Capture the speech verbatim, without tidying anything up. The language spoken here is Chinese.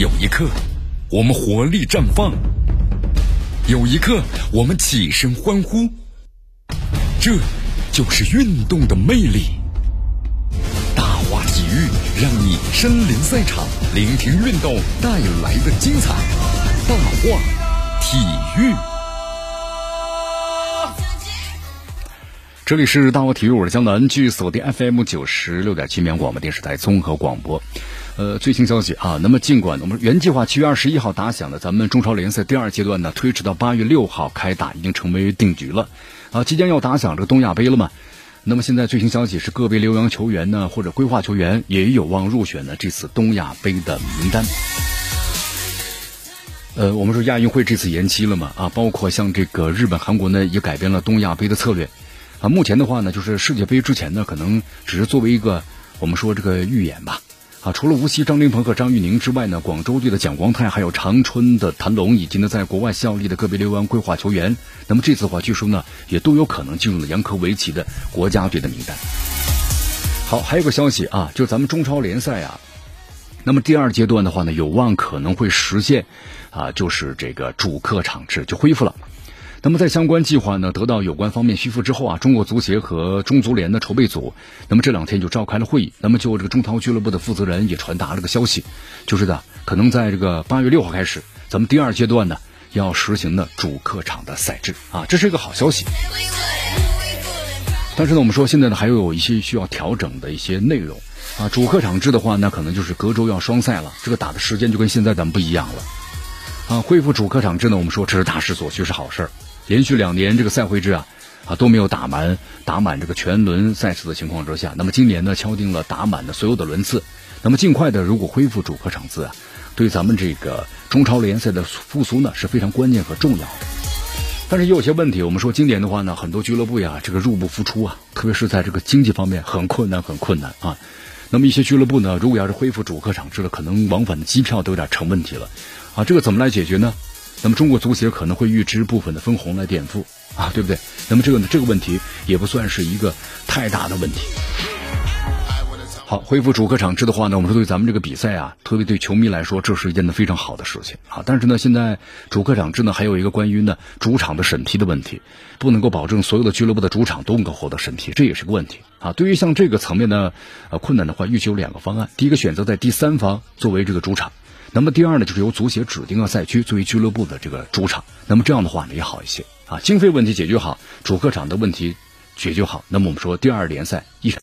有一刻，我们活力绽放；有一刻，我们起身欢呼。这就是运动的魅力。大话体育让你身临赛场，聆听运动带来的精彩。大话体育。这里是大话体育，我是江南，据锁定 F M 九十六点七绵阳广播电视台综合广播。呃，最新消息啊，那么尽管我们原计划七月二十一号打响的咱们中超联赛第二阶段呢，推迟到八月六号开打，已经成为定局了。啊，即将要打响这个东亚杯了嘛？那么现在最新消息是，个别留洋球员呢，或者规划球员也有望入选呢这次东亚杯的名单。呃，我们说亚运会这次延期了嘛？啊，包括像这个日本、韩国呢，也改变了东亚杯的策略。啊，目前的话呢，就是世界杯之前呢，可能只是作为一个我们说这个预演吧。啊，除了无锡张琳芃和张玉宁之外呢，广州队的蒋光太，还有长春的谭龙，以及呢在国外效力的个别留洋规划球员，那么这次的话，据说呢也都有可能进入了杨科维奇的国家队的名单。好，还有个消息啊，就咱们中超联赛啊，那么第二阶段的话呢，有望可能会实现啊，就是这个主客场制就恢复了。那么在相关计划呢得到有关方面批复之后啊，中国足协和中足联的筹备组，那么这两天就召开了会议。那么就这个中超俱乐部的负责人也传达了个消息，就是呢，可能在这个八月六号开始，咱们第二阶段呢要实行的主客场的赛制啊，这是一个好消息。但是呢，我们说现在呢还有一些需要调整的一些内容啊。主客场制的话呢，可能就是隔周要双赛了，这个打的时间就跟现在咱们不一样了啊。恢复主客场制呢，我们说这是大势所趋，是好事儿。连续两年这个赛会制啊，啊都没有打满打满这个全轮赛事的情况之下，那么今年呢敲定了打满的所有的轮次。那么尽快的如果恢复主客场次啊，对咱们这个中超联赛的复苏呢是非常关键和重要的。但是也有些问题，我们说今年的话呢，很多俱乐部呀这个入不敷出啊，特别是在这个经济方面很困难很困难啊。那么一些俱乐部呢，如果要是恢复主客场制了，可能往返的机票都有点成问题了啊，这个怎么来解决呢？那么中国足协可能会预支部分的分红来垫付啊，对不对？那么这个呢，这个问题也不算是一个太大的问题。好，恢复主客场制的话呢，我们说对咱们这个比赛啊，特别对球迷来说，这是一件呢非常好的事情啊。但是呢，现在主客场制呢，还有一个关于呢主场的审批的问题，不能够保证所有的俱乐部的主场都能够获得审批，这也是个问题啊。对于像这个层面呢，呃困难的话，预计有两个方案，第一个选择在第三方作为这个主场。那么第二呢，就是由足协指定的赛区作为俱乐部的这个主场，那么这样的话呢也好一些啊，经费问题解决好，主客场的问题解决好，那么我们说第二联赛一场。